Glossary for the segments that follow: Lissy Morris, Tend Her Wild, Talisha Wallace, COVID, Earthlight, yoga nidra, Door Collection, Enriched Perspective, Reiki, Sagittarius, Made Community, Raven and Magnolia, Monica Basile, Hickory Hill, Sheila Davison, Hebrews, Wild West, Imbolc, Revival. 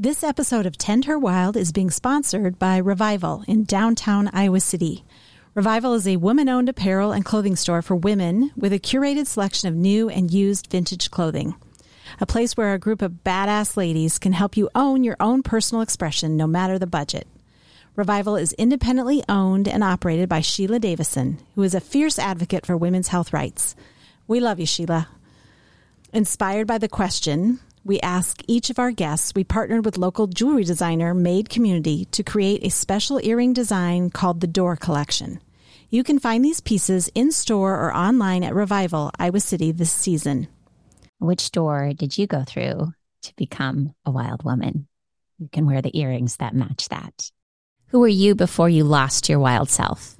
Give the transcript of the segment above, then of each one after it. This episode of Tend Her Wild is being sponsored by Revival in downtown Iowa City. Revival is a woman-owned apparel and clothing store for women with a curated selection of new and used vintage clothing. A place where a group of badass ladies can help you own your own personal expression, no matter the budget. Revival is independently owned and operated by Sheila Davison, who is a fierce advocate for women's health rights. We love you, Sheila. Inspired by the question we ask each of our guests, we partnered with local jewelry designer Made Community to create a special earring design called the Door Collection. You can find these pieces in store or online at Revival, Iowa City this season. Which door did you go through to become a wild woman? You can wear the earrings that match that. Who were you before you lost your wild self?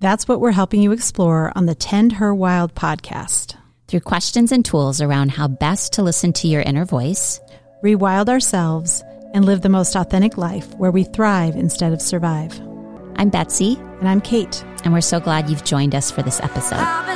That's what we're helping you explore on the Tend Her Wild podcast. Through questions and tools around how best to listen to your inner voice, rewild ourselves, and live the most authentic life where we thrive instead of survive. I'm Betsy. And I'm Kate. And we're so glad you've joined us for this episode.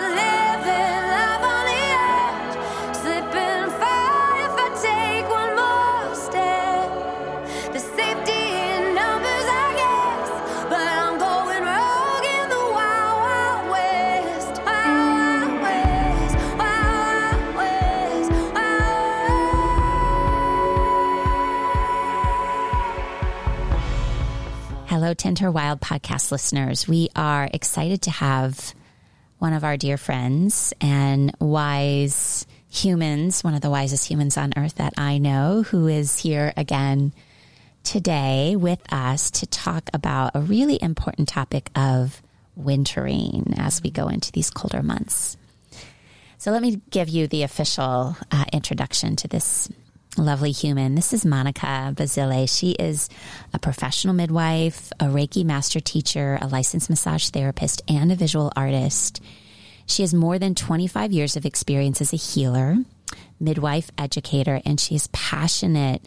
Hello, Tend Her Wild podcast listeners. We are excited to have one of our dear friends and wise humans, one of the wisest humans on earth that I know, who is here again today with us to talk about a really important topic of wintering as we go into these colder months. So let me give you the official introduction to this lovely human. This is Monica Basile. She is a professional midwife, a Reiki master teacher, a licensed massage therapist, and a visual artist. She has more than 25 years of experience as a healer, midwife, educator, and she is passionate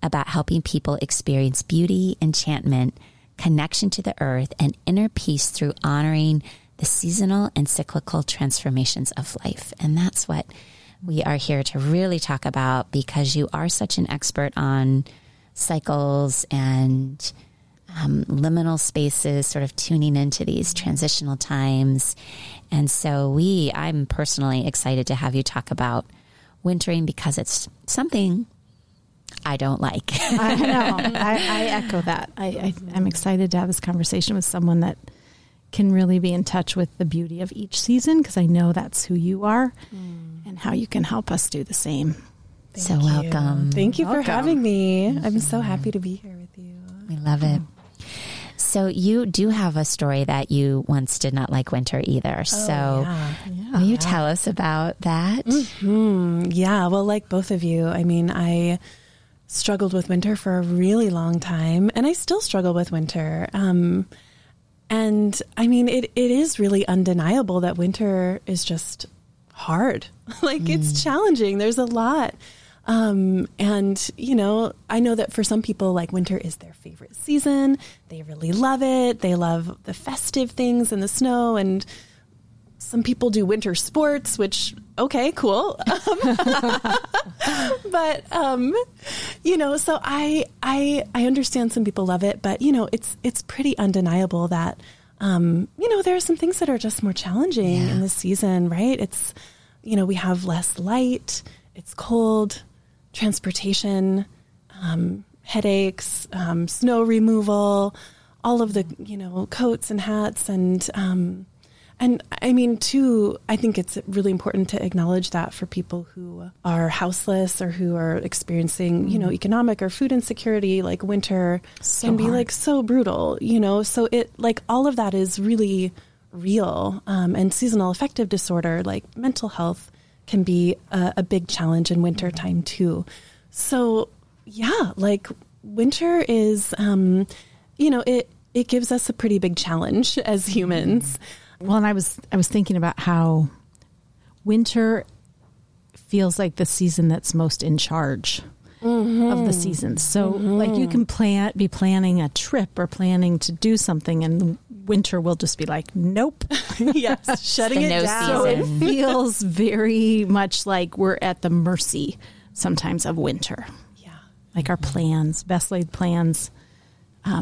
about helping people experience beauty, enchantment, connection to the earth, and inner peace through honoring the seasonal and cyclical transformations of life. And that's what we are here to really talk about, because you are such an expert on cycles and liminal spaces, sort of tuning into these transitional times. And so I'm personally excited to have you talk about wintering, because it's something I don't like. I know. I echo that. I'm excited to have this conversation with someone that can really be in touch with the beauty of each season, because I know that's who you are and how you can help us do the same. Welcome. Thank you for having me. I'm so happy to be here with you. We love it. So you do have a story that you once did not like winter either. Will you tell us about that? Mm-hmm. Yeah, well, like both of you, I mean, I struggled with winter for a really long time, and I still struggle with winter. And I mean, it is really undeniable that winter is just hard. It's challenging. There's a lot. And, you know, I know that for some people, like, winter is their favorite season. They really love it. They love the festive things and the snow. And some people do winter sports, which, okay, cool. But, you know, so I understand some people love it, but, you know, it's pretty undeniable that, you know, there are some things that are just more challenging in this season, right? It's, you know, we have less light, it's cold, transportation, headaches, snow removal, all of the, you know, coats and hats and I mean, too, I think it's really important to acknowledge that for people who are houseless or who are experiencing, you know, economic or food insecurity, like, winter can be hard. Like, so brutal, you know, so it, like, all of that is really real. And seasonal affective disorder, like mental health, can be a big challenge in winter time, too. So, yeah, like, winter is, you know, it gives us a pretty big challenge as humans. Well, and I was thinking about how winter feels like the season that's most in charge of the seasons. So, like, you can be planning a trip or planning to do something, and winter will just be like, nope. Yes, shutting it down. So it feels very much like we're at the mercy sometimes of winter. Yeah, like our plans, best laid plans,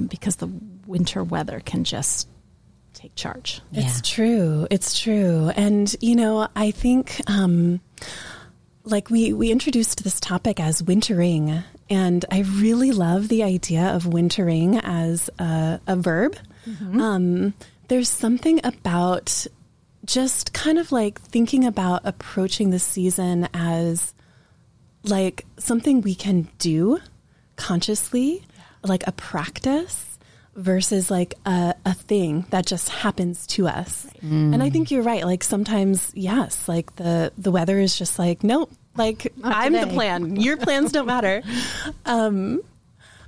because the winter weather can just take charge. Yeah. It's true. And, you know, I think like we introduced this topic as wintering, and I really love the idea of wintering as a verb. Mm-hmm. There's something about just kind of like thinking about approaching the season as like something we can do consciously, like a practice versus like a thing that just happens to us. Right. Mm. And I think you're right. Like sometimes, yes, like the weather is just like, nope, like I'm the plan. Your plans don't matter.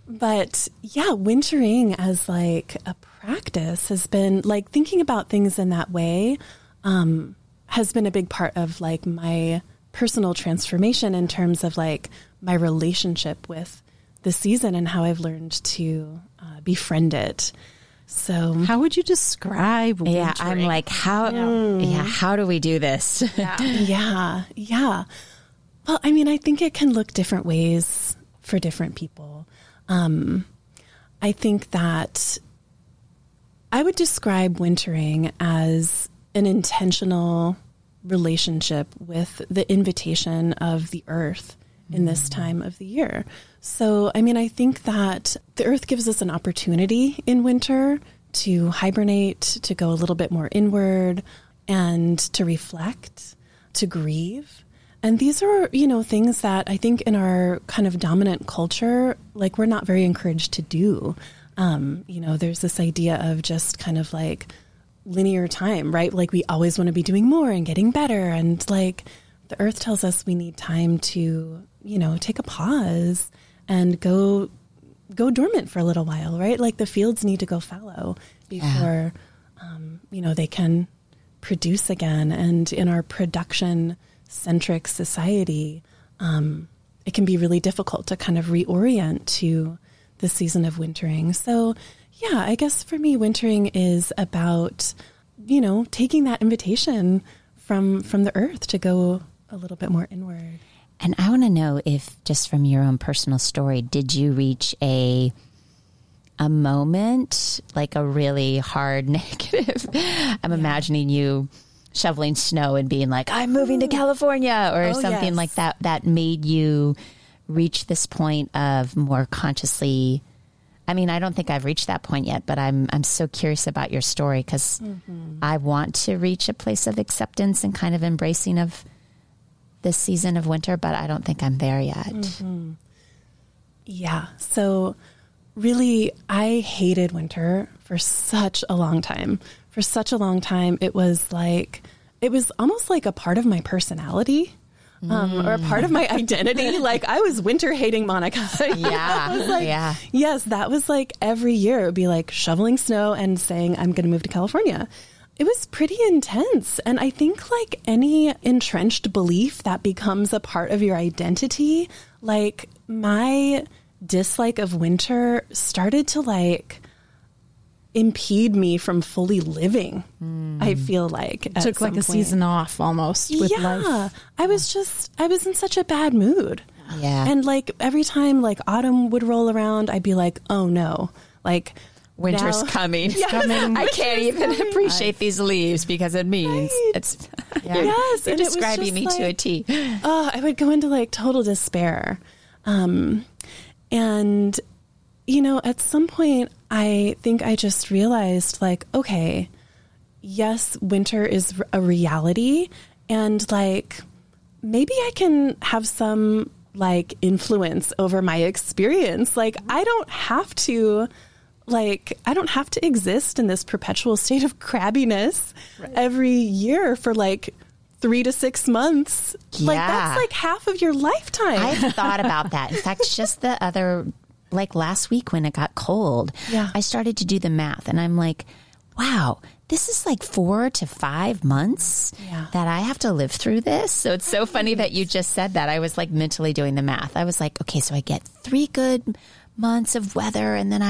But yeah, wintering as like a practice has been like thinking about things in that way has been a big part of like my personal transformation in terms of like my relationship with the season and how I've learned to befriend it. So how would you describe wintering? Yeah, I'm like, how do we do this? Yeah. Well, I mean, I think it can look different ways for different people. I think that I would describe wintering as an intentional relationship with the invitation of the earth in this time of the year. So, I mean, I think that the earth gives us an opportunity in winter to hibernate, to go a little bit more inward, and to reflect, to grieve. And these are, you know, things that I think in our kind of dominant culture, like we're not very encouraged to do. You know, there's this idea of just kind of like linear time, right? Like we always want to be doing more and getting better. And like the earth tells us we need time to, you know, take a pause and go dormant for a little while, right? Like the fields need to go fallow before, you know, they can produce again. And in our production-centric society, it can be really difficult to kind of reorient to the season of wintering. So yeah, I guess for me, wintering is about, you know, taking that invitation from the earth to go a little bit more inward. And I want to know if just from your own personal story, did you reach a moment, like a really hard negative? I'm imagining you shoveling snow and being like, I'm moving to California or something like that, that made you reach this point of more consciously. I mean, I don't think I've reached that point yet, but I'm so curious about your story because I want to reach a place of acceptance and kind of embracing of this season of winter, but I don't think I'm there yet. Mm-hmm. Yeah. So really, I hated winter for such a long time. It was like, it was almost like a part of my personality. Or a part of my identity. Like I was winter hating Monica. Yes, that was like every year it would be like shoveling snow and saying, I'm going to move to California. It was pretty intense. And I think like any entrenched belief that becomes a part of your identity, like my dislike of winter started to like impede me from fully living. I feel like it took like a season off almost with life. I was in such a bad mood. Yeah. And like every time like autumn would roll around, I'd be like, oh no, like winter's coming. Yes, coming. I can't even appreciate these leaves because it means it's yes, you're describing me like, to a T. Oh, I would go into like total despair. And you know, at some point I think I just realized like, okay, yes, winter is a reality. And like, maybe I can have some like influence over my experience. Like I don't have to exist in this perpetual state of crabbiness every year for like 3 to 6 months. Yeah. Like that's like half of your lifetime. I've thought about that. In fact, just the other like last week when it got cold, I started to do the math and I'm like, wow, this is like 4 to 5 months that I have to live through this. So it's so funny that you just said that. I was like mentally doing the math. I was like, okay, so I get 3 good months of weather and then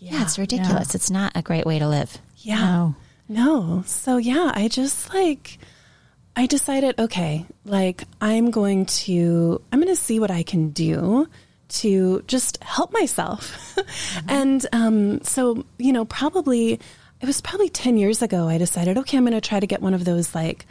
it's ridiculous. Yeah. It's not a great way to live. Yeah. No. So yeah, I just like, I decided, okay, like I'm going to see what I can do to just help myself. Mm-hmm. And so, you know, it was probably 10 years ago, I decided, okay, I'm going to try to get one of those like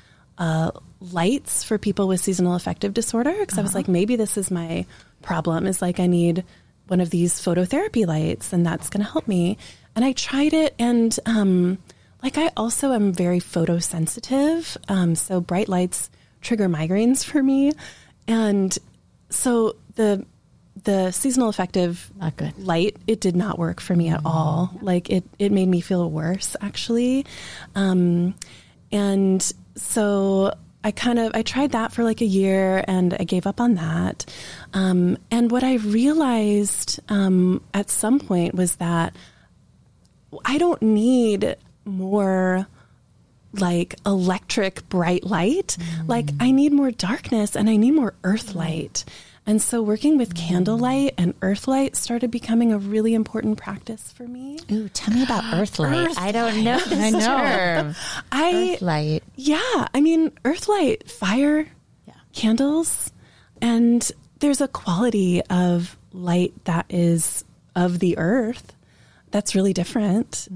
lights for people with seasonal affective disorder. Because I was like, maybe this is my problem, is like I need one of these phototherapy lights and that's going to help me. And I tried it, and like I also am very photosensitive. So bright lights trigger migraines for me. And so the seasonal affective light, it did not work for me at all. Like it made me feel worse actually. And so I tried that for like a year and I gave up on that. And what I realized at some point was that I don't need more like electric bright light. Mm. Like I need more darkness and I need more earth light. And so working with candlelight and earthlight started becoming a really important practice for me. Ooh, tell me about earthlight. I don't know this term. Earthlight. Yeah. I mean, earthlight, fire, candles, and there's a quality of light that is of the earth that's really different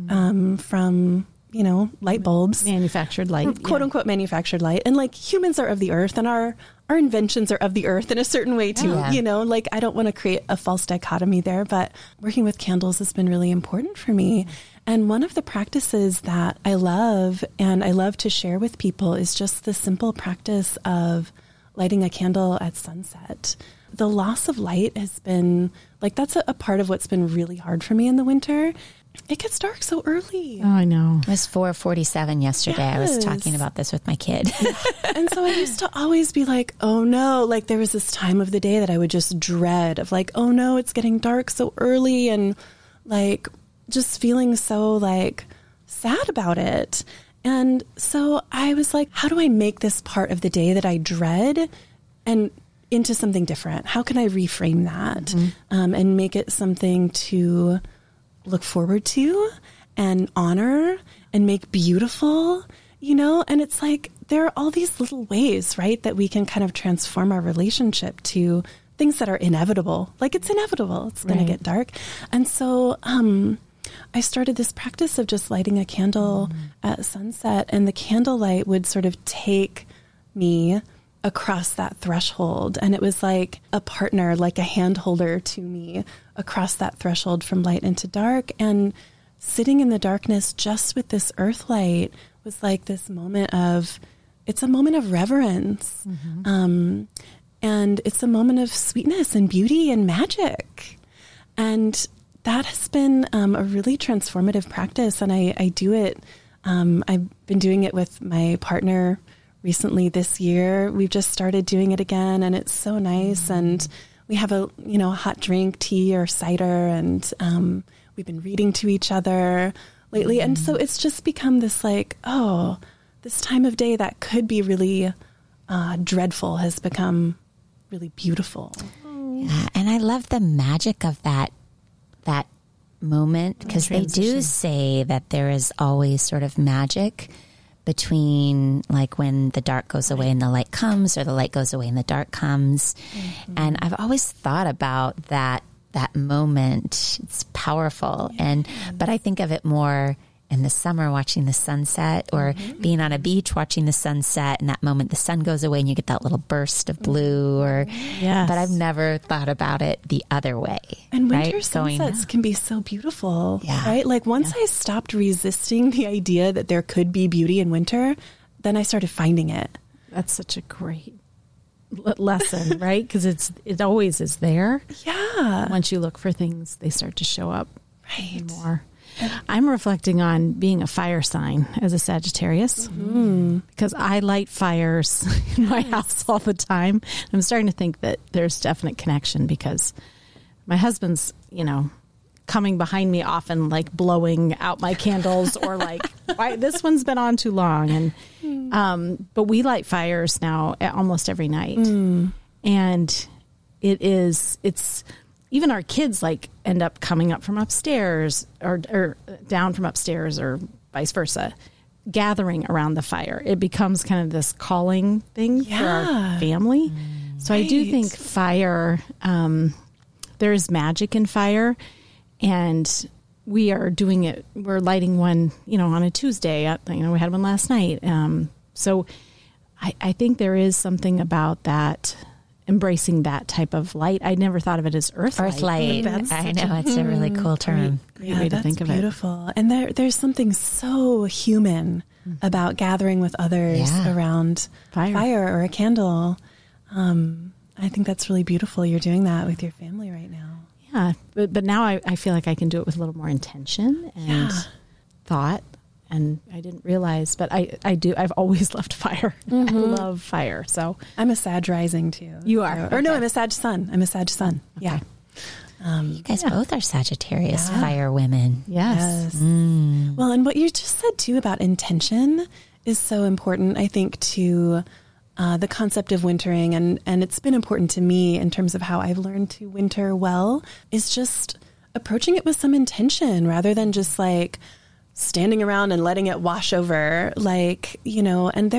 from, you know, light bulbs. Manufactured light. Quote unquote manufactured light. And like humans are of the earth, and our inventions are of the earth in a certain way too, you know, like I don't want to create a false dichotomy there, but working with candles has been really important for me. Mm-hmm. And one of the practices that I love and I love to share with people is just the simple practice of lighting a candle at sunset. The loss of light has been like, that's a part of what's been really hard for me in the winter. It gets dark so early. Oh, I know. It was 4:47 yesterday. Yes. I was talking about this with my kid. And so I used to always be like, oh no, like there was this time of the day that I would just dread of like, oh no, it's getting dark so early, and like just feeling so like sad about it. And so I was like, how do I make this part of the day that I dread and into something different? How can I reframe that and make it something to look forward to and honor and make beautiful, you know? And it's like, there are all these little ways, right, that we can kind of transform our relationship to things that are inevitable. Like it's inevitable. It's going to get dark. And so, I started this practice of just lighting a candle at sunset, and the candlelight would sort of take me across that threshold. And it was like a partner, like a hand holder to me across that threshold from light into dark. And sitting in the darkness just with this earth light was like this moment of, it's a moment of reverence. Mm-hmm. And it's a moment of sweetness and beauty and magic. And that has been a really transformative practice. And I do it. I've been doing it with my partner recently this year. We've just started doing it again, and it's so nice. Mm-hmm. And we have a, you know, hot drink, tea or cider, and we've been reading to each other lately. Mm-hmm. And so it's just become this like, oh, this time of day that could be really dreadful has become really beautiful. Yeah, and I love the magic of that moment, because they do say that there is always sort of magic between like when the dark goes away and the light comes, or the light goes away and the dark comes. Mm-hmm. And I've always thought about that moment. It's powerful. Yeah. But I think of it more in the summer, watching the sunset, or being on a beach, watching the sunset. And that moment, the sun goes away and you get that little burst of blue, or, but I've never thought about it the other way. And winter sunsets can be so beautiful, right? Like once I stopped resisting the idea that there could be beauty in winter, then I started finding it. That's such a great lesson, right? Because it always is there. Yeah. Once you look for things, they start to show up more. I'm reflecting on being a fire sign as a Sagittarius, because I light fires in my house all the time. I'm starting to think that there's definite connection, because my husband's, you know, coming behind me often, like blowing out my candles or like, why, this one's been on too long. And but we light fires now almost every night, and it's. Even our kids like end up coming up from upstairs or down from upstairs, or vice versa, gathering around the fire. It becomes kind of this calling thing for our family. So I do think fire there is magic in fire, and we are doing it. We're lighting one, on a Tuesday. We had one last night. So I think there is something about that, embracing that type of light. I never thought of it as earthlight. I know, it's a really cool term. Great way to think of it. Beautiful. And there's something so human about gathering with others around fire or a candle. I think that's really beautiful. You're doing that with your family right now. Yeah, but now I feel like I can do it with a little more intention and thought. And I didn't realize, but I do. I've always loved fire. Mm-hmm. I love fire. So I'm a Sag rising too. You are. So, or no, I'm a Sag sun. Okay. Yeah. You guys both are Sagittarius fire women. Yes. Mm. Well, and what you just said too about intention is so important, I think, to the concept of wintering. And it's been important to me in terms of how I've learned to winter well, is just approaching it with some intention rather than just like standing around and letting it wash over, and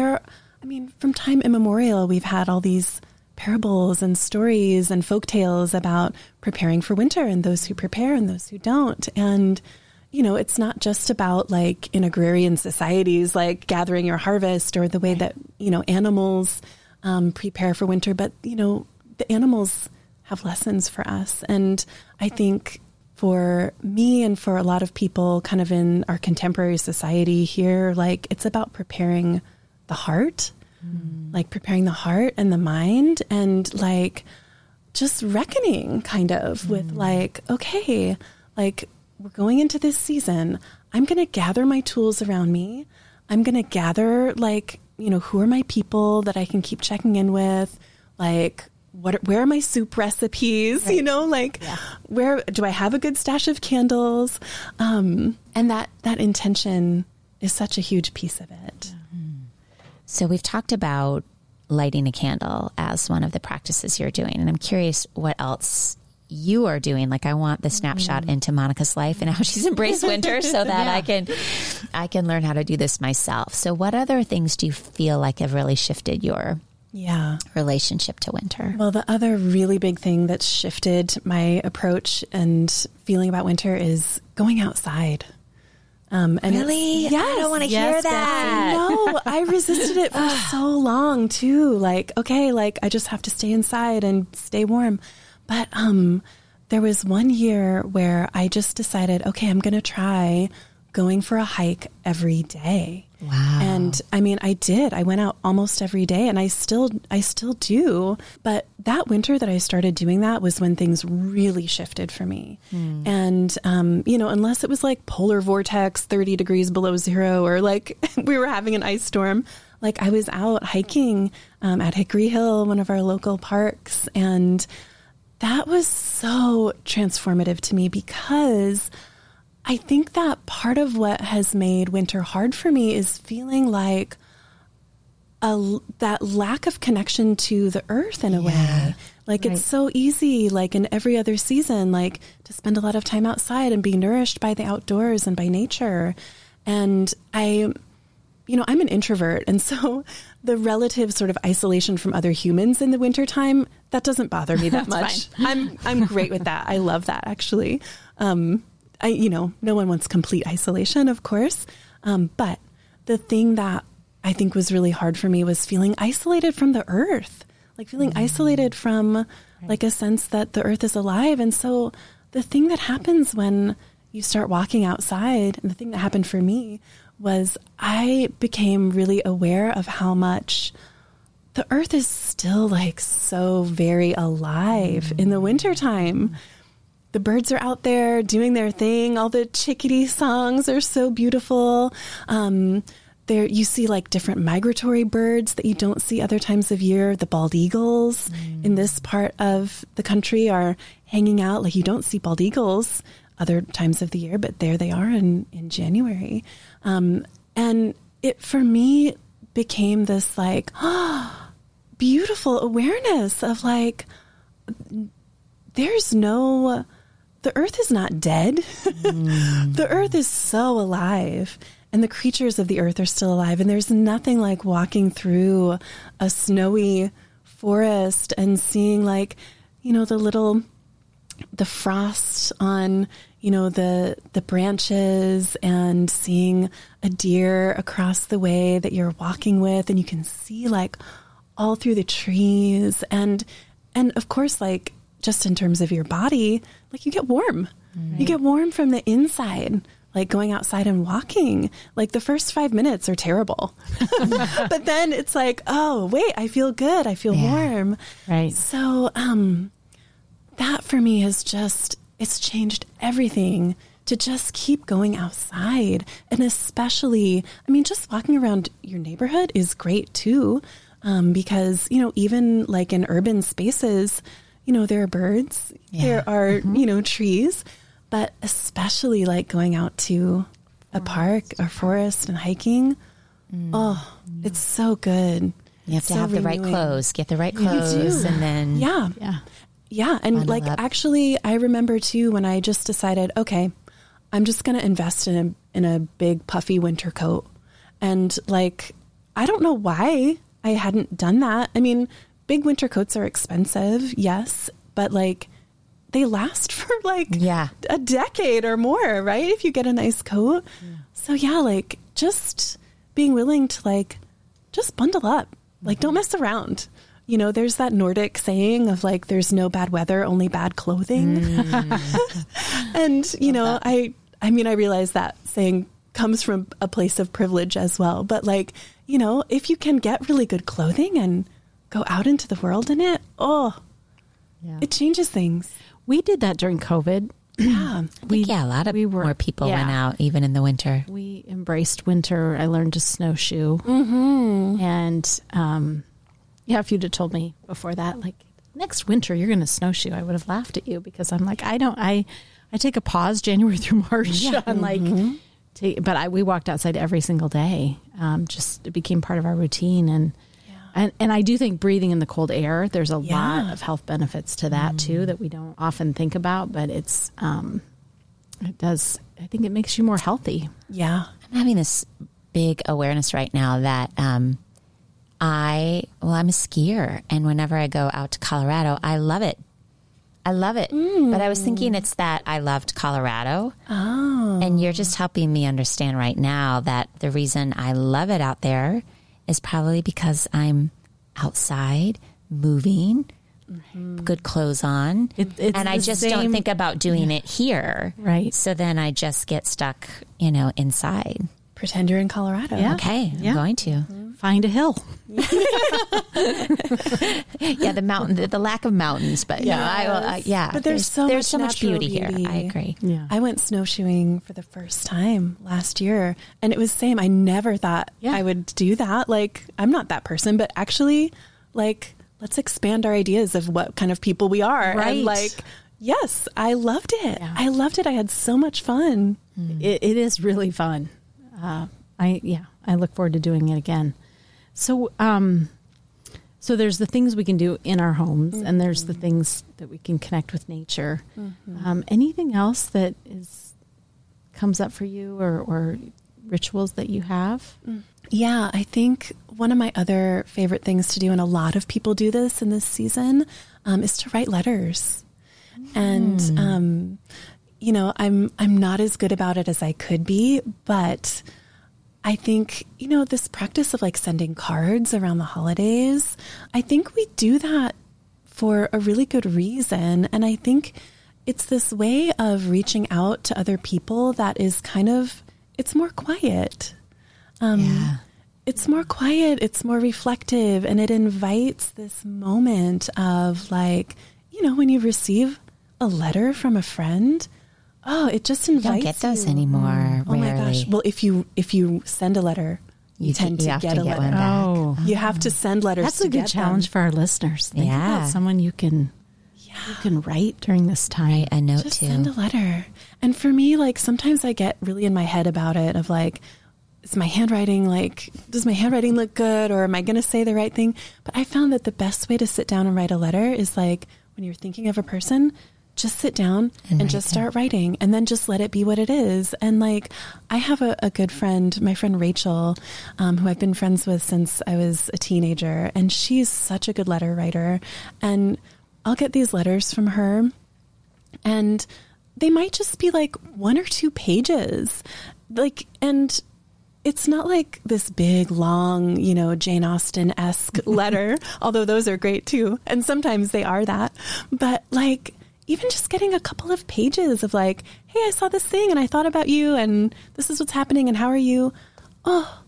from time immemorial, we've had all these parables and stories and folk tales about preparing for winter and those who prepare and those who don't. And, it's not just about like in agrarian societies, like gathering your harvest or the way that, animals prepare for winter, but, the animals have lessons for us. And I think for me and for a lot of people kind of in our contemporary society here, it's about preparing the heart, preparing the heart and the mind, and just reckoning kind of with we're going into this season. I'm going to gather my tools around me. I'm going to gather who are my people that I can keep checking in with, where are my soup recipes? Right. Where do I have a good stash of candles? And that intention is such a huge piece of it. Mm-hmm. So we've talked about lighting a candle as one of the practices you're doing. And I'm curious what else you are doing. I want the snapshot into Monica's life and how she's embraced winter so that I can learn how to do this myself. So what other things do you feel like have really shifted your relationship to winter? Well, the other really big thing that's shifted my approach and feeling about winter is going outside. And really? Yes, I don't want to hear that. No, I resisted it for so long too. I just have to stay inside and stay warm. But there was one year where I just decided, okay, I'm going to try going for a hike every day. Wow. And I did. I went out almost every day, and I still do. But that winter that I started doing that was when things really shifted for me. Mm. And, unless it was like polar vortex, 30 degrees below zero, or we were having an ice storm, I was out hiking at Hickory Hill, one of our local parks. And that was so transformative to me, because I think that part of what has made winter hard for me is feeling like that lack of connection to the earth in a way. It's so easy, in every other season, to spend a lot of time outside and be nourished by the outdoors and by nature. And I'm an introvert. And so the relative sort of isolation from other humans in the wintertime, that doesn't bother me that much. I'm great with that. I love that, actually. No one wants complete isolation, of course. But the thing that I think was really hard for me was feeling isolated from the earth, feeling isolated from a sense that the earth is alive. And so the thing that happens when you start walking outside, and the thing that happened for me was I became really aware of how much the earth is still so very alive in the wintertime. The birds are out there doing their thing. All the chickadee songs are so beautiful. There you see different migratory birds that you don't see other times of year. The bald eagles in this part of the country are hanging out. You don't see bald eagles other times of the year, but there they are in January. And it, for me, became this beautiful awareness of the earth is not dead. The earth is so alive, and the creatures of the earth are still alive. And there's nothing like walking through a snowy forest and seeing the little the frost on, you know, the branches, and seeing a deer across the way that you're walking with, and you can see like all through the trees, and of course, like just in terms of your body, like you get warm, right? You get warm from the inside. Like going outside and walking, like the first 5 minutes are terrible, but then it's like, oh wait, I feel good. I feel warm. Right. So, that for me has just, it's changed everything to just keep going outside. And especially, I mean, just walking around your neighborhood is great too. Because, you know, even like in urban spaces, you know, there are birds, there are, you know, trees. But especially like going out to a park or forest and hiking. It's so good. You have to have the right clothes, get the right clothes. And then. Yeah. And like, actually, I remember too, when I just decided, okay, I'm just going to invest in a big puffy winter coat. And like, I don't know why I hadn't done that. I mean, big winter coats are expensive. Yes. But like, they last for like a decade or more, right? If you get a nice coat. Yeah. So like just being willing to like, just bundle up, like don't mess around. You know, there's that Nordic saying of like, there's no bad weather, only bad clothing. And you know, that. I mean, I realize that saying comes from a place of privilege as well, but like, you know, if you can get really good clothing and go out into the world in it, it changes things. We did that during COVID. A lot of more people went out even in the winter. We embraced winter. I learned to snowshoe. Mm-hmm. And if you'd have told me before that, like next winter you're going to snowshoe, I would have laughed at you, because I'm like, I take a pause January through March. Yeah. And we walked outside every single day. Just it became part of our routine. And I do think breathing in the cold air, there's a lot of health benefits to that too, that we don't often think about, but it's, I think it makes you more healthy. Yeah. I'm having this big awareness right now that, I'm a skier, and whenever I go out to Colorado, I love it. Mm. But I was thinking it's that I loved Colorado. Oh. And you're just helping me understand right now that the reason I love it out there is probably because I'm outside, moving, good clothes on, and I just don't think about doing it here. Right. So then I just get stuck, you know, inside. Pretend you're in Colorado. Yeah. Okay, I'm going to. Find a hill. The mountain, the lack of mountains, but But there's so much beauty here. I agree. Yeah. I went snowshoeing for the first time last year, and it was the same. I never thought I would do that. Like, I'm not that person, but actually, like, let's expand our ideas of what kind of people we are. Right. And like, yes, I loved it. Yeah. I loved it. I had so much fun. Mm. It is really fun. I look forward to doing it again. So, so there's the things we can do in our homes, and there's the things that we can connect with nature. Mm-hmm. Anything else that comes up for you, or rituals that you have? Yeah, I think one of my other favorite things to do, and a lot of people do this in this season, is to write letters. Mm-hmm. And, you know, I'm not as good about it as I could be, but I think, you know, this practice of like sending cards around the holidays, I think we do that for a really good reason. And I think it's this way of reaching out to other people that is kind of, it's more quiet. It's more quiet, it's more reflective, and it invites this moment of like, you know, when you receive a letter from a friend, oh, it just invites you. You don't get those anymore, oh rarely. My gosh. Well, if you send a letter, you tend to get a letter. One back. Oh. You have to send letters. That's a good challenge for our listeners. Think about someone you can write during this time. Write a note just too. Send a letter. And for me, like sometimes I get really in my head about it of like, is my handwriting like, does my handwriting look good, or am I going to say the right thing? But I found that the best way to sit down and write a letter is like when you're thinking of a person, just sit down and just start writing, and then just let it be what it is. And like, I have a good friend, my friend Rachel, who I've been friends with since I was a teenager, and she's such a good letter writer. And I'll get these letters from her, And they might just be like one or two pages. Like, and it's not like this big, long, you know, Jane Austen-esque letter, although those are great too. And sometimes they are that. But like, even just getting a couple of pages of like, hey, I saw this thing and I thought about you and this is what's happening and how are you? Oh,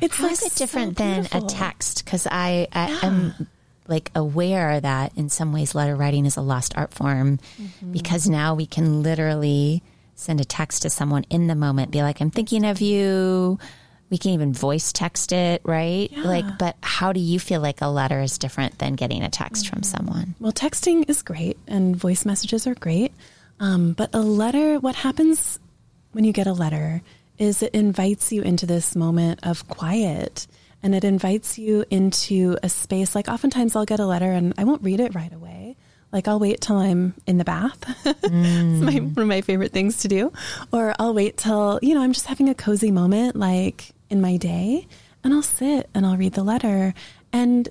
it's how like is it different so than a text? Because I am like aware that in some ways letter writing is a lost art form, mm-hmm. because now we can literally send a text to someone in the moment, be like, I'm thinking of you. We can even voice text it, right? Yeah. Like, but how do you feel like a letter is different than getting a text mm-hmm. from someone? Well, texting is great and voice messages are great. But a letter, what happens when you get a letter is it invites you into this moment of quiet and it invites you into a space. Like oftentimes I'll get a letter and I won't read it right away. Like I'll wait till I'm in the bath. It's one of my favorite things to do. Or I'll wait till, you know, I'm just having a cozy moment like in my day and I'll sit and I'll read the letter. And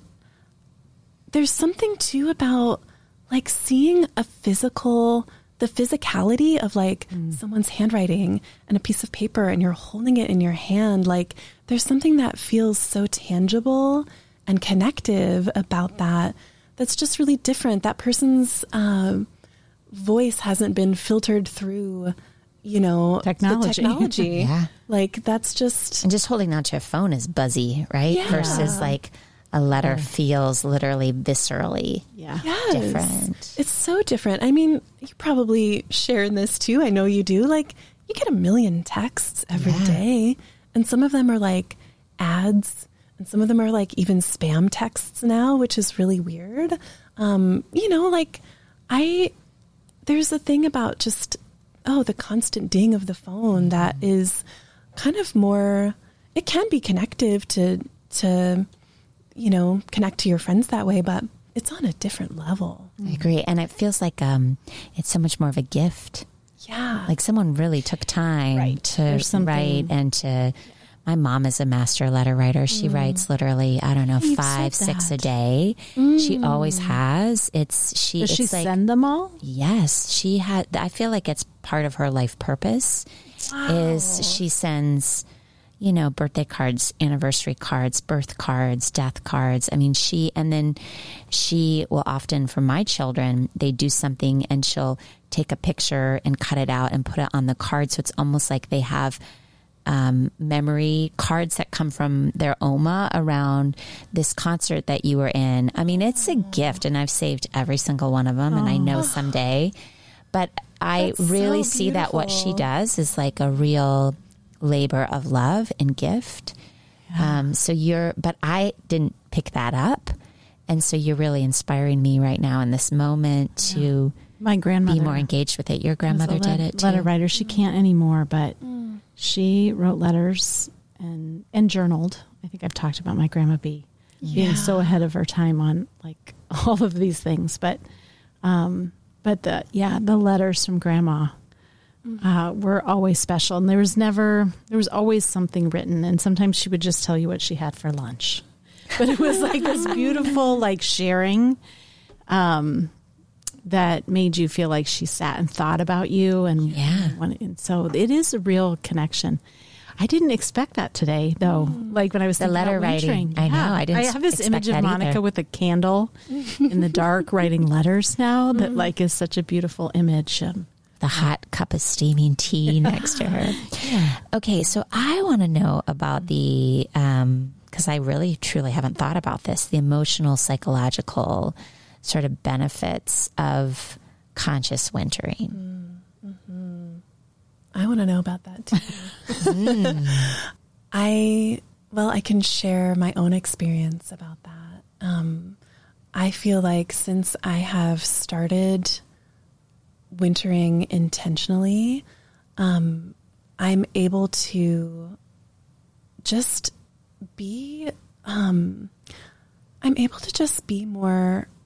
there's something too about like seeing a physical, the physicality of like someone's handwriting and a piece of paper and you're holding it in your hand. Like there's something that feels so tangible and connective about that. That's just really different. That person's voice hasn't been filtered through, you know, technology. Yeah. Like that's just... And just holding onto a phone is buzzy, right? Yeah. Versus like a letter feels literally viscerally different. It's so different. I mean, you probably share in this too. I know you do. Like you get a million texts every day and some of them are like ads. And some of them are like even spam texts now, which is really weird. You know, like there's a thing about just, the constant ding of the phone that is kind of more, it can be connective to, you know, connect to your friends that way, but it's on a different level. I agree. And it feels like it's so much more of a gift. Yeah. Like someone really took time to write and to... My mom is a master letter writer. She writes literally, I don't know, 5, 6 a day. She always has. Does she send them all? Yes. She had, I feel like it's part of her life purpose is she sends, you know, birthday cards, anniversary cards, birth cards, death cards. I mean, she will often, for my children, they do something and she'll take a picture and cut it out and put it on the card. So it's almost like they have memory cards that come from their Oma around this concert that you were in. I mean, it's a gift and I've saved every single one of them and I know someday, but I really see that what she does is like a real labor of love and gift. Yeah. But I didn't pick that up. And so you're really inspiring me right now in this moment to my grandmother be more engaged with it. Your grandmother did it too. Letter writer. She can't anymore, but she wrote letters and journaled. I think I've talked about my grandma B being so ahead of her time on like all of these things. But the letters from grandma were always special. And there was always something written. And sometimes she would just tell you what she had for lunch. But it was like this beautiful like sharing that made you feel like she sat and thought about you. And so it is a real connection. I didn't expect that today, though. Like when I was the letter about writing. I know. I didn't. I have this image of Monica with a candle in the dark writing letters now that like is such a beautiful image. The hot cup of steaming tea next to her. Yeah. Okay. So I want to know about the, because I really truly haven't thought about this, the emotional, psychological sort of benefits of conscious wintering. Mm-hmm. I want to know about that too. I can share my own experience about that. I feel like since I have started wintering intentionally, I'm able to just be,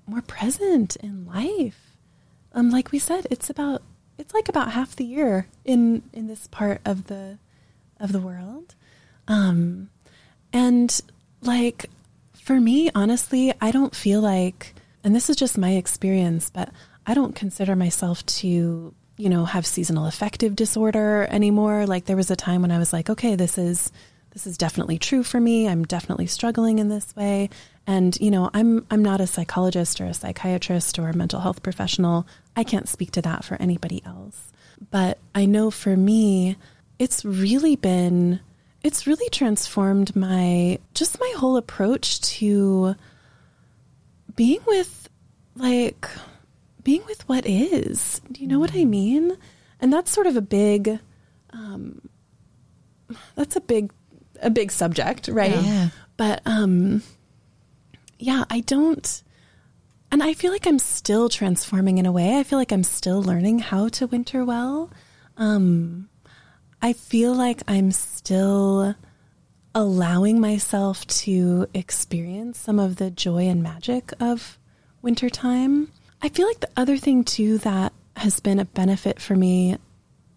more present in life. Like we said, it's like about half the year in this part of the world. And like, for me, honestly, I don't feel like, and this is just my experience, but I don't consider myself to, you know, have seasonal affective disorder anymore. Like there was a time when I was like, okay, this is definitely true for me. I'm definitely struggling in this way. And, you know, I'm not a psychologist or a psychiatrist or a mental health professional. I can't speak to that for anybody else. But I know for me, it's really transformed my whole approach to being with what is. Do you know what I mean? And that's sort of a big subject, right? Yeah. But yeah, I don't, and I feel like I'm still transforming in a way. I feel like I'm still learning how to winter well. I feel like I'm still allowing myself to experience some of the joy and magic of wintertime. I feel like the other thing too that has been a benefit for me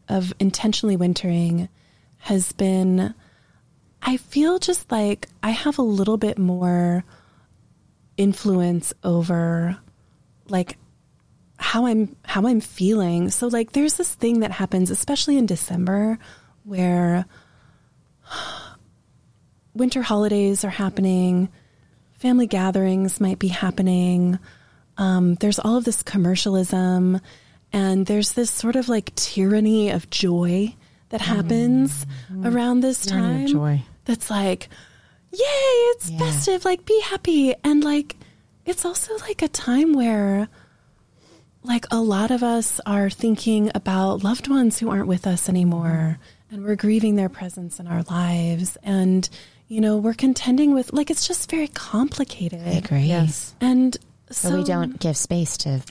of intentionally wintering has been, I feel just like I have a little bit more influence over like how I'm feeling. So like there's this thing that happens, especially in December, where winter holidays are happening, family gatherings might be happening. There's all of this commercialism and there's this sort of like tyranny of joy that happens around this time. Of joy. That's like, yay, it's festive, like be happy. And like, it's also like a time where like a lot of us are thinking about loved ones who aren't with us anymore and we're grieving their presence in our lives. And, you know, we're contending with like, it's just very complicated. I agree. Yes. And so we don't give space to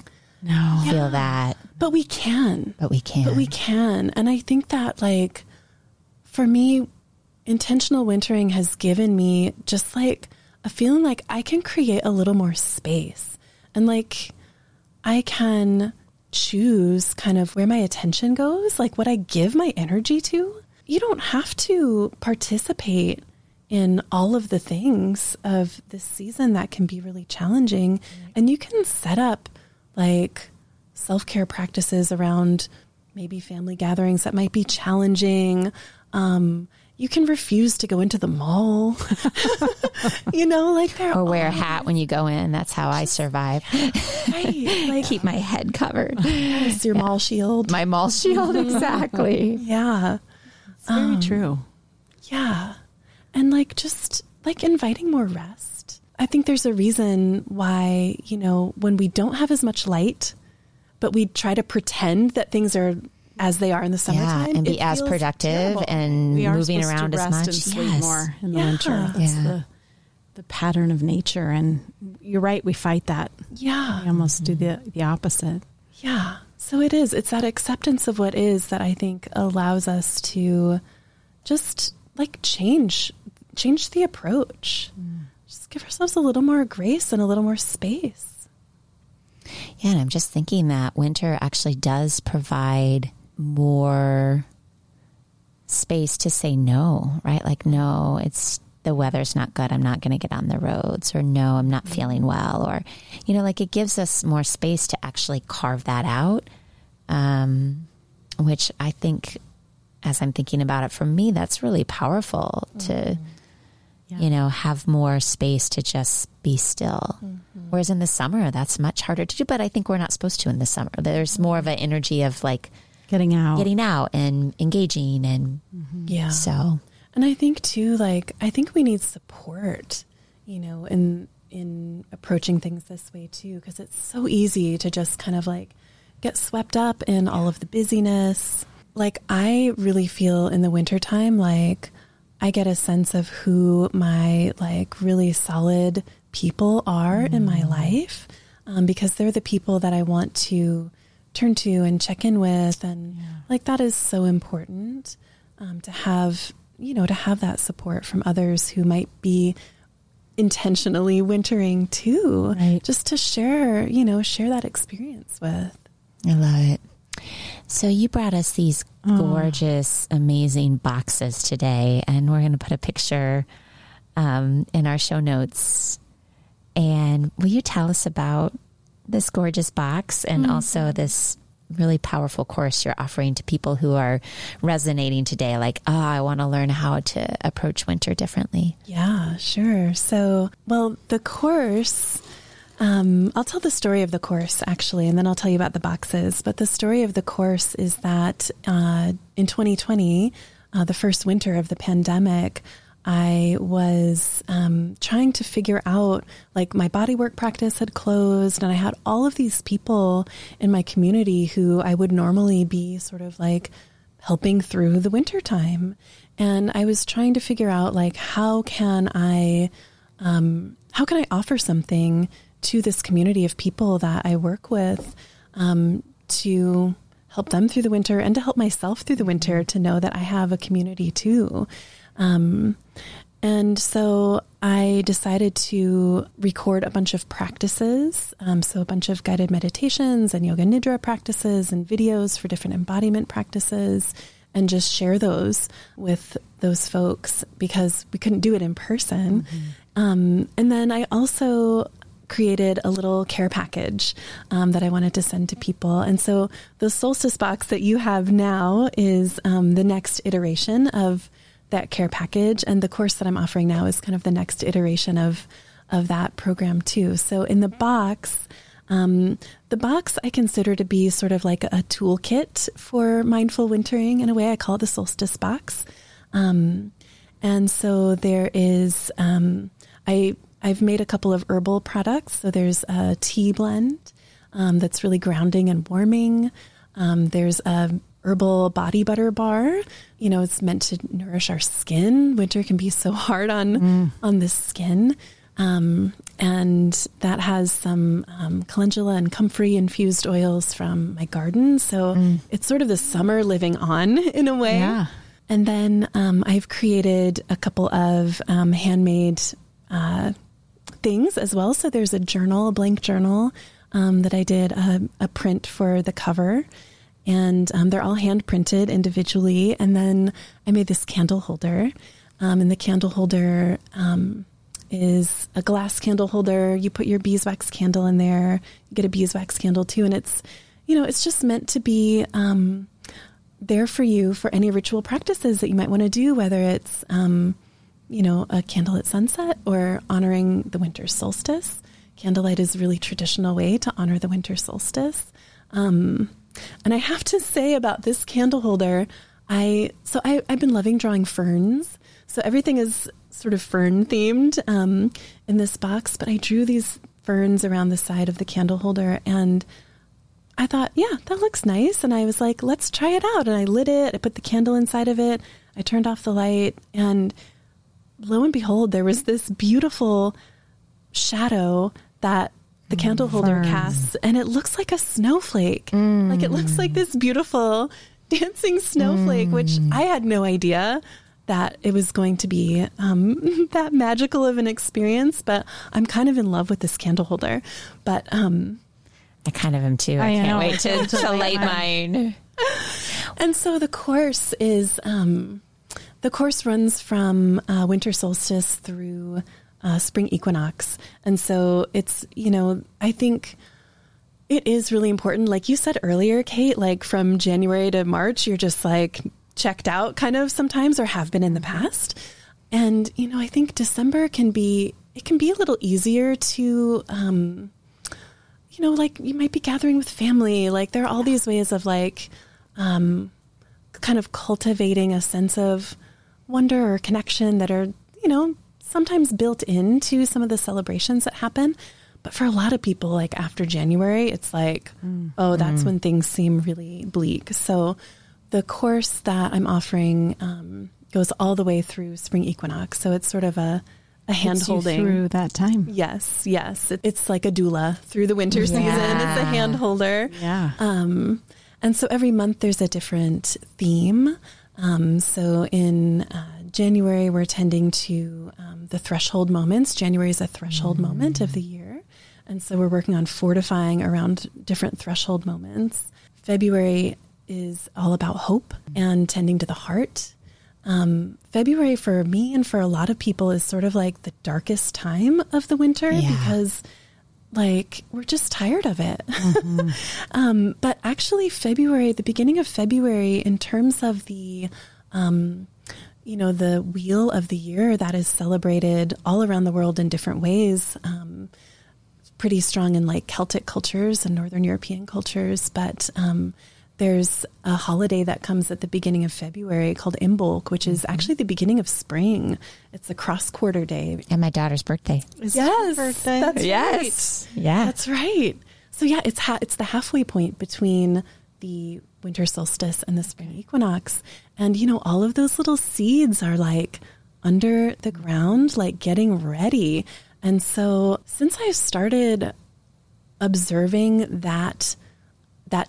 feel that. But we can. And I think that like, for me, intentional wintering has given me just like a feeling like I can create a little more space and like I can choose kind of where my attention goes, like what I give my energy to. You don't have to participate in all of the things of this season that can be really challenging. And you can set up like self-care practices around maybe family gatherings that might be challenging. You can refuse to go into the mall, you know, like they're or wear a hat when you go in. That's how I survive. Right, like, keep my head covered. It's your mall shield. My mall shield, exactly. Yeah. It's very true. Yeah. And like, just like inviting more rest. I think there's a reason why, you know, when we don't have as much light, but we try to pretend that things are as they are in the summertime, and be as productive terrible. And we are moving around to rest as much. And sleep more in the winter. That's the pattern of nature, and you're right. We fight that. Yeah, we almost do the opposite. Yeah. So it is. It's that acceptance of what is that I think allows us to just like change the approach. Just give ourselves a little more grace and a little more space. Yeah, and I'm just thinking that winter actually does provide more space to say no, right? Like, no, it's the weather's not good. I'm not going to get on the roads, or no, I'm not feeling well. Or, you know, like it gives us more space to actually carve that out, which I think as I'm thinking about it, for me, that's really powerful to, you know, have more space to just be still. Whereas in the summer, that's much harder to do, but I think we're not supposed to in the summer. There's more of an energy of like, Getting out and engaging and so. And I think too, like, I think we need support, you know, in approaching things this way too, because it's so easy to just kind of like get swept up in all of the busyness. Like I really feel in the wintertime, like I get a sense of who my like really solid people are in my life, because they're the people that I want to turn to and check in with. And like, that is so important, to have, you know, to have that support from others who might be intentionally wintering too, just to share, you know, share that experience with. I love it. So you brought us these gorgeous, amazing boxes today, and we're going to put a picture, in our show notes. And will you tell us about this gorgeous box and also this really powerful course you're offering to people who are resonating today, like, oh, I want to learn how to approach winter differently. Yeah, sure. So, well, the course, I'll tell the story of the course actually, and then I'll tell you about the boxes. But the story of the course is that in 2020, the first winter of the pandemic, I was trying to figure out, like, my bodywork practice had closed and I had all of these people in my community who I would normally be sort of like helping through the winter time. And I was trying to figure out, like, how can I offer something to this community of people that I work with to help them through the winter and to help myself through the winter, to know that I have a community too. And so I decided to record a bunch of practices. So a bunch of guided meditations and yoga nidra practices and videos for different embodiment practices, and just share those with those folks because we couldn't do it in person. Mm-hmm. And then I also created a little care package that I wanted to send to people. And so the solstice box that you have now is the next iteration of that care package, and the course that I'm offering now is kind of the next iteration of that program too. So in the box I consider to be sort of like a toolkit for mindful wintering in a way. I call it the solstice box. And so there is, I've made a couple of herbal products. So there's a tea blend that's really grounding and warming. There's a herbal body butter bar. You know, it's meant to nourish our skin. Winter can be so hard on the skin. And that has some calendula and comfrey infused oils from my garden. So it's sort of the summer living on in a way. Yeah. And then I've created a couple of handmade things as well. So there's a journal, a blank journal that I did a print for the cover. And they're all hand printed individually. And then I made this candle holder. And the candle holder is a glass candle holder. You put your beeswax candle in there. You get a beeswax candle too. And it's, you know, it's just meant to be there for you for any ritual practices that you might want to do, whether it's, you know, a candle at sunset or honoring the winter solstice. Candlelight is a really traditional way to honor the winter solstice. And I have to say about this candle holder, I've been loving drawing ferns. So everything is sort of fern themed in this box, but I drew these ferns around the side of the candle holder and I thought, yeah, that looks nice. And I was like, let's try it out. And I lit it. I put the candle inside of it. I turned off the light, and lo and behold, there was this beautiful shadow that the candle holder casts, and it looks like a snowflake. Like, it looks like this beautiful dancing snowflake, which I had no idea that it was going to be that magical of an experience, but I'm kind of in love with this candle holder. But I kind of am too. I can't wait to light mine. And so the course is, the course runs from winter solstice through spring equinox. And so it's, you know, I think it is really important. Like you said earlier, Kate, like from January to March, you're just like checked out kind of sometimes, or have been in the past. And, you know, I think December can be a little easier to, you know, like you might be gathering with family. Like there are all these ways of like, kind of cultivating a sense of wonder or connection that are, you know, sometimes built into some of the celebrations that happen. But for a lot of people, like after January, it's like, oh, that's when things seem really bleak. So the course that I'm offering goes all the way through spring equinox. So it's sort of a hand-holding through that time. Yes, yes. It's like a doula through the winter season. It's a hand-holder. Yeah. And so every month there's a different theme. So in January, we're tending to the threshold moments. January is a threshold moment of the year. And so we're working on fortifying around different threshold moments. February is all about hope and tending to the heart. February for me and for a lot of people is sort of like the darkest time of the winter because like, we're just tired of it. Mm-hmm. But actually February, the beginning of February, in terms of the, you know, the wheel of the year that is celebrated all around the world in different ways, pretty strong in like Celtic cultures and Northern European cultures. But there's a holiday that comes at the beginning of February called Imbolc, which is actually the beginning of spring. It's a cross quarter day. And my daughter's birthday. Yes. Birthday. That's yes. Right. Yeah. That's right. So yeah, it's the halfway point between the winter solstice and the spring equinox. And, you know, all of those little seeds are like under the ground, like getting ready. And so since I've started observing that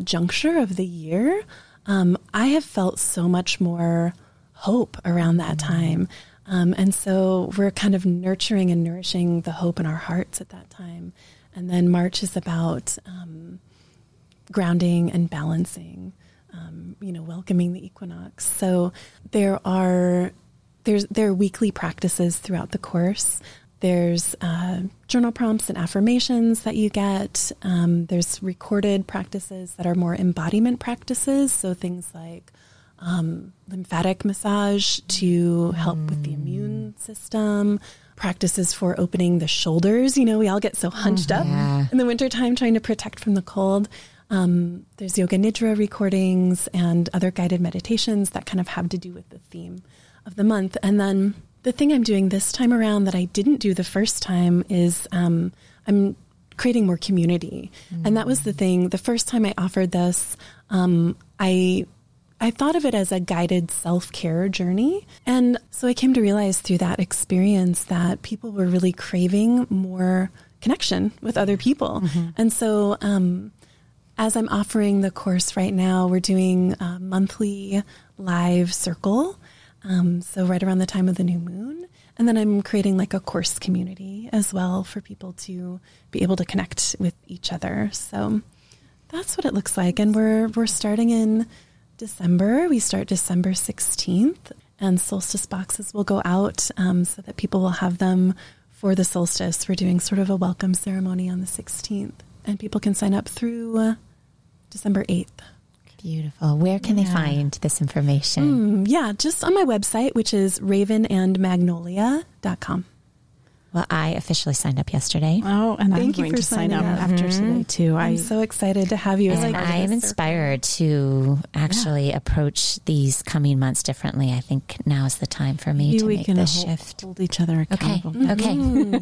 juncture of the year, I have felt so much more hope around that time. And so we're kind of nurturing and nourishing the hope in our hearts at that time. And then March is about grounding and balancing, you know, welcoming the equinox. So there are weekly practices throughout the course. There's journal prompts and affirmations that you get. There's recorded practices that are more embodiment practices. So things like lymphatic massage to help with the immune system, practices for opening the shoulders. You know, we all get so hunched up in the wintertime trying to protect from the cold. There's yoga nidra recordings and other guided meditations that kind of have to do with the theme of the month. And then the thing I'm doing this time around that I didn't do the first time is I'm creating more community. Mm-hmm. And that was the thing. The first time I offered this, I thought of it as a guided self-care journey. And so I came to realize through that experience that people were really craving more connection with other people. Mm-hmm. And so as I'm offering the course right now, we're doing a monthly live circle. So right around the time of the new moon. And then I'm creating like a course community as well for people to be able to connect with each other. So that's what it looks like. And we're starting in December. We start December 16th, and solstice boxes will go out so that people will have them for the solstice. We're doing sort of a welcome ceremony on the 16th, and people can sign up through December 8th. Beautiful. Where can they find this information? Just on my website, which is ravenandmagnolia.com. Well, I officially signed up yesterday. Oh, and I'm going to sign up after today, too. I'm so excited to have you. And I am inspired to actually approach these coming months differently. I think now is the time for me to make this shift. Hold each other accountable. Okay.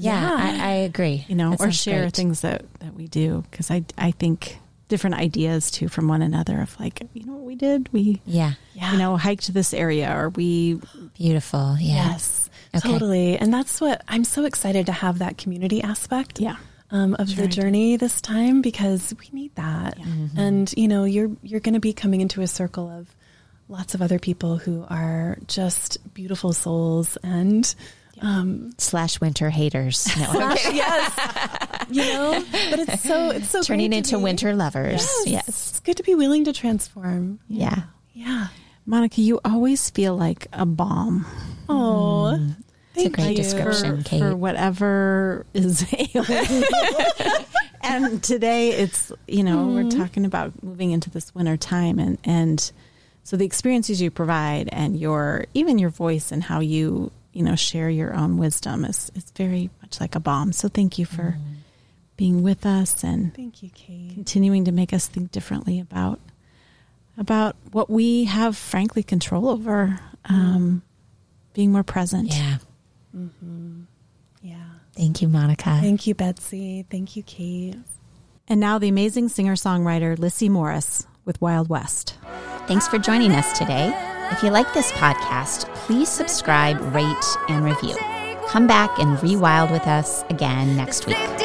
I agree. You know, that or share things that we do, because I think different ideas too from one another of like, you know what we did? We, you know, hiked this area, or we. Beautiful. Yeah. Yes, okay. Totally. And that's what I'm so excited to have, that community aspect of the journey this time, because we need that. Yeah. Mm-hmm. And, you know, you're going to be coming into a circle of lots of other people who are just beautiful souls and slash winter haters. No, yes. You know, but it's so turning into winter lovers. Yes. It's good to be willing to transform. Yeah. Yeah. Monica, you always feel like a balm. Oh, it's a great description, Kate. For whatever is ailing. And today it's, you know, we're talking about moving into this winter time, and so the experiences you provide and even your voice and how you know, share your own wisdom is very much like a balm. So thank you for being with us, and thank you, Kate, continuing to make us think differently about what we have, frankly, control over, being more present. Yeah. Mm-hmm. Yeah. Thank you, Monica. Thank you, Betsy. Thank you, Kate. And now the amazing singer-songwriter Lissy Morris with Wild West. Thanks for joining us today. If you like this podcast, please subscribe, rate, and review. Come back and rewild with us again next week.